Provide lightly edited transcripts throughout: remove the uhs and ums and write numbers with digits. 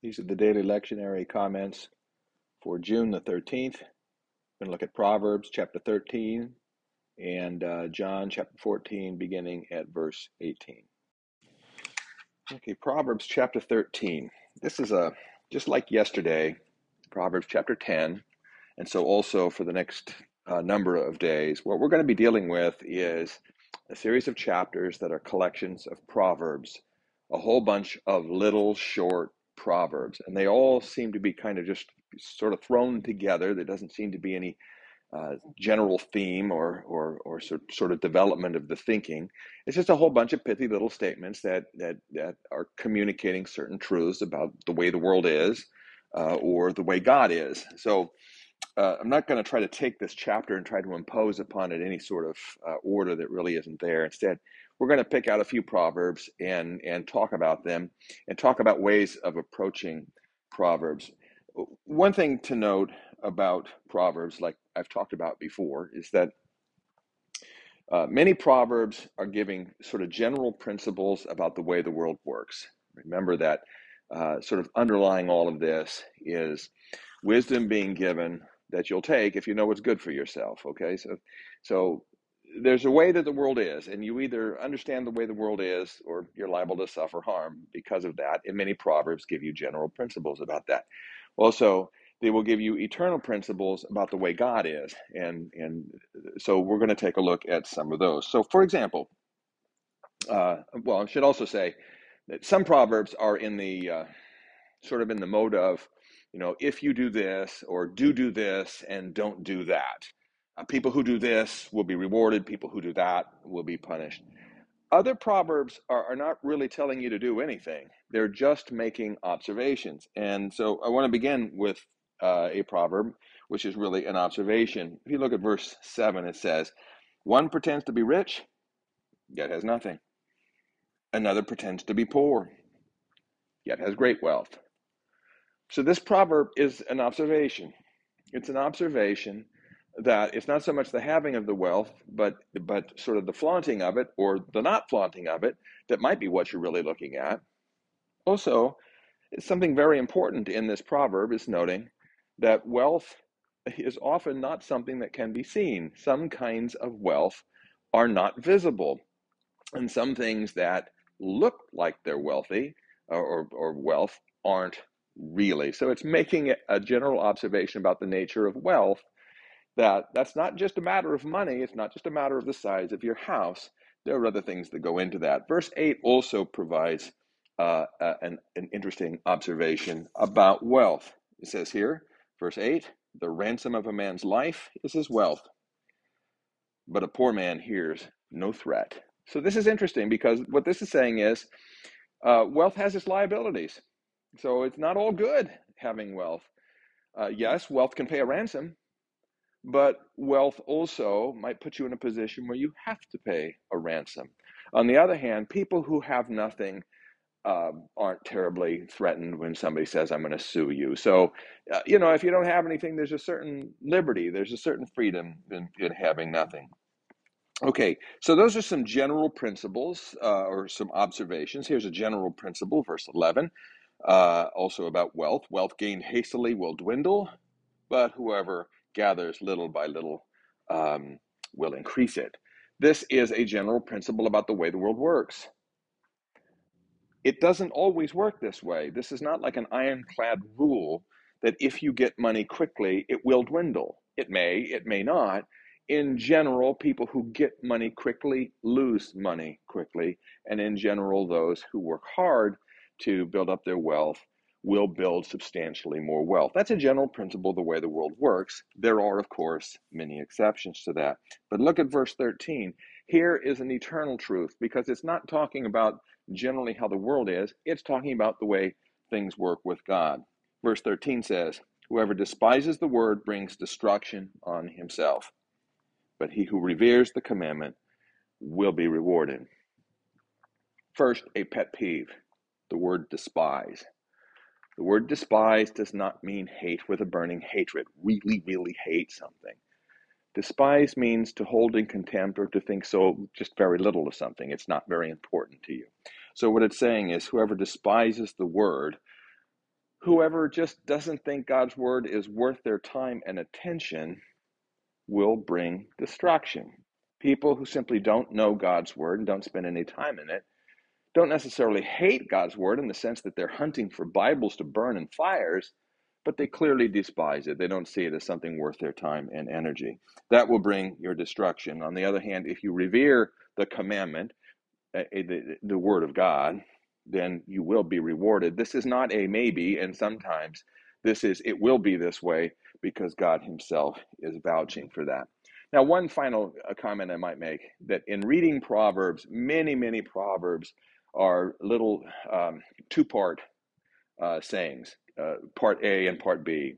These are the daily lectionary comments for June the 13th. We're going to look at Proverbs chapter 13 and John chapter 14, beginning at verse 18. Okay, Proverbs chapter 13. This is just like yesterday, Proverbs chapter 10, and so also for the next number of days, what we're going to be dealing with is a series of chapters that are collections of proverbs, a whole bunch of little short proverbs, and they all seem to be kind of just sort of thrown together. There doesn't seem to be any general theme or sort of development of the thinking. It's just a whole bunch of pithy little statements that are communicating certain truths about the way the world is or the way God is. So I'm not going to try to take this chapter and try to impose upon it any sort of order that really isn't there. Instead, we're going to pick out a few proverbs and talk about them and talk about ways of approaching proverbs. One thing to note about proverbs, like I've talked about before, is that many proverbs are giving sort of general principles about the way the world works. Remember that sort of underlying all of this is wisdom being given that you'll take if you know what's good for yourself. Okay, so there's a way that the world is, and you either understand the way the world is or you're liable to suffer harm because of that. And many proverbs give you general principles about that. Also, they will give you eternal principles about the way God is. And so we're going to take a look at some of those. So for example, well, I should also say that some proverbs are in the sort of in the mode of, you know, if you do this, or do this and don't do that. People who do this will be rewarded. People who do that will be punished. Other proverbs are not really telling you to do anything. They're just making observations. And so I want to begin with a proverb, which is really an observation. If you look at verse 7, it says, "One pretends to be rich, yet has nothing. Another pretends to be poor, yet has great wealth." So this proverb is an observation. It's an observation that it's not so much the having of the wealth, but sort of the flaunting of it or the not flaunting of it that might be what you're really looking at. Also, something very important in this proverb is noting that wealth is often not something that can be seen. Some kinds of wealth are not visible, and some things that look like they're wealthy or wealth aren't really. So it's making a general observation about the nature of wealth. That's not just a matter of money. It's not just a matter of the size of your house. There are other things that go into that. Verse 8 also provides an interesting observation about wealth. It says here, verse 8, "The ransom of a man's life is his wealth, but a poor man hears no threat." So this is interesting because what this is saying is wealth has its liabilities. So it's not all good having wealth. Yes, wealth can pay a ransom, but wealth also might put you in a position where you have to pay a ransom. On the other hand, people who have nothing aren't terribly threatened when somebody says, "I'm going to sue you." So, you know, if you don't have anything, there's a certain liberty, there's a certain freedom in having nothing. Okay, so those are some general principles or some observations. Here's a general principle, verse 11, also about wealth. "Wealth gained hastily will dwindle, but whoever gathers little by little will increase it." This is a general principle about the way the world works. It doesn't always work this way. This is not like an ironclad rule that if you get money quickly, it will dwindle. It may not. In general, people who get money quickly lose money quickly. And in general, those who work hard to build up their wealth will build substantially more wealth. That's a general principle, the way the world works. There are, of course, many exceptions to that. But look at verse 13. Here is an eternal truth, because it's not talking about generally how the world is. It's talking about the way things work with God. Verse 13 says, "Whoever despises the word brings destruction on himself, but he who reveres the commandment will be rewarded." First, a pet peeve, the word despise. The word despise does not mean hate with a burning hatred, really, really hate something. Despise means to hold in contempt or to think so just very little of something. It's not very important to you. So what it's saying is whoever despises the word Whoever just doesn't think God's word is worth their time and attention will bring distraction. People who simply don't know God's word and don't spend any time in it don't necessarily hate God's word in the sense that they're hunting for Bibles to burn in fires, but they clearly despise it. They don't see it as something worth their time and energy. That will bring your destruction. On the other hand, if you revere the commandment, the word of God, then you will be rewarded. This is not a maybe, and sometimes this is, it will be this way because God himself is vouching for that. Now, one final comment I might make, that in reading Proverbs, many Proverbs are little two-part sayings, part A and part B.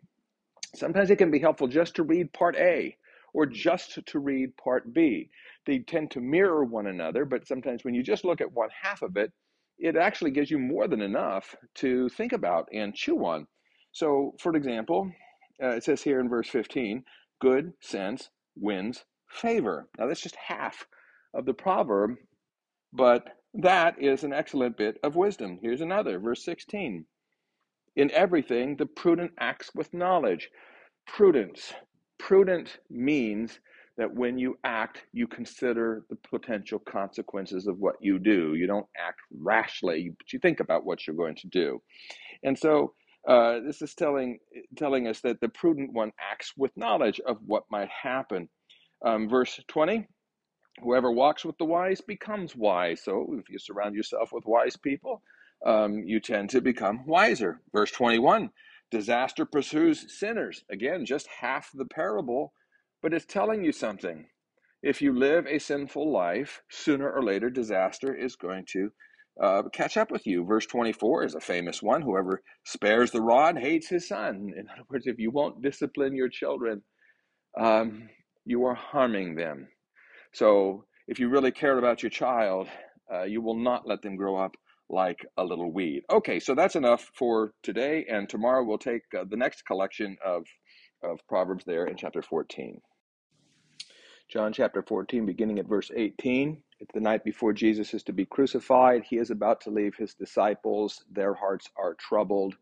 Sometimes it can be helpful just to read part A or just to read part B. They tend to mirror one another, but sometimes when you just look at one half of it, it actually gives you more than enough to think about and chew on. So, for example, it says here in verse 15, good sense wins favor. Now, that's just half of the proverb, but that is an excellent bit of wisdom. Here's another, verse 16. In everything, the prudent acts with knowledge. Prudence. Prudent means that when you act, you consider the potential consequences of what you do. You don't act rashly, but you think about what you're going to do. And so this is telling us that the prudent one acts with knowledge of what might happen. Verse 20, whoever walks with the wise becomes wise. So if you surround yourself with wise people, you tend to become wiser. Verse 21, disaster pursues sinners. Again, just half the parable, but it's telling you something. If you live a sinful life, sooner or later, disaster is going to catch up with you. Verse 24 is a famous one. Whoever spares the rod hates his son. In other words, if you won't discipline your children, you are harming them. So if you really cared about your child, you will not let them grow up like a little weed. Okay, so that's enough for today. And tomorrow we'll take the next collection of Proverbs there in chapter 14. John chapter 14, beginning at verse 18. It's the night before Jesus is to be crucified. He is about to leave his disciples. Their hearts are troubled.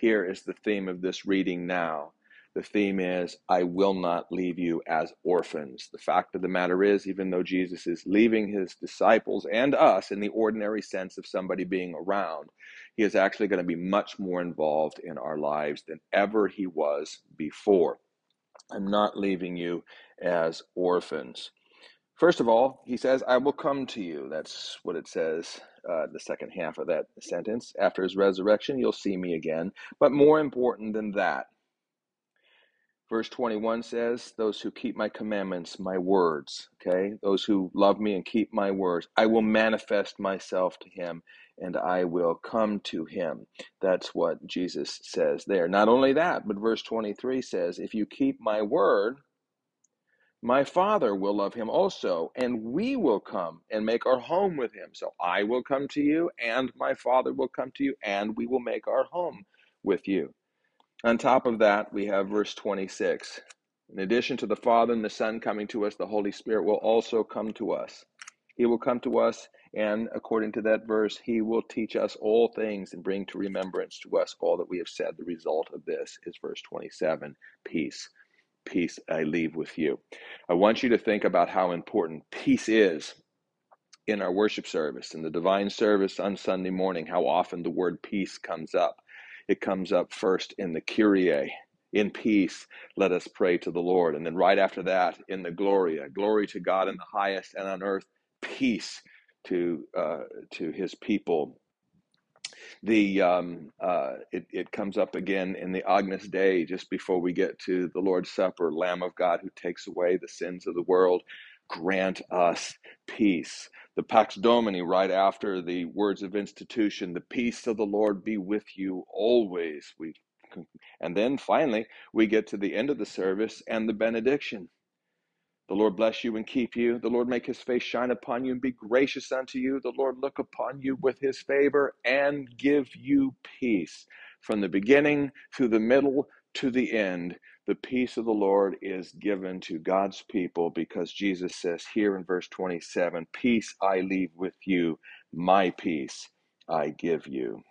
Here is the theme of this reading now. The theme is, I will not leave you as orphans. The fact of the matter is, even though Jesus is leaving his disciples and us in the ordinary sense of somebody being around, he is actually going to be much more involved in our lives than ever he was before. I'm not leaving you as orphans. First of all, he says, I will come to you. That's what it says, the second half of that sentence. After his resurrection, you'll see me again. But more important than that, Verse 21 says, those who keep my commandments, my words, okay? Those who love me and keep my words, I will manifest myself to him and I will come to him. That's what Jesus says there. Not only that, but verse 23 says, if you keep my word, my Father will love him also, and we will come and make our home with him. So I will come to you and my Father will come to you and we will make our home with you. On top of that, we have verse 26. In addition to the Father and the Son coming to us, the Holy Spirit will also come to us. He will come to us, and according to that verse, he will teach us all things and bring to remembrance to us all that we have said. The result of this is verse 27, peace. Peace I leave with you. I want you to think about how important peace is in our worship service, in the divine service on Sunday morning, how often the word peace comes up. It comes up first in the Kyrie, in peace, let us pray to the Lord. And then right after that, in the Gloria, glory to God in the highest and on earth, peace to his people. It comes up again in the Agnus Dei, just before we get to the Lord's Supper, Lamb of God who takes away the sins of the world, grant us peace. The Pax Domini, right after the words of institution, the peace of the Lord be with you always. And then finally, we get to the end of the service and the benediction. The Lord bless you and keep you. The Lord make his face shine upon you and be gracious unto you. The Lord look upon you with his favor and give you peace. From the beginning through the middle to the end, the peace of the Lord is given to God's people because Jesus says here in verse 27, peace I leave with you, my peace I give you.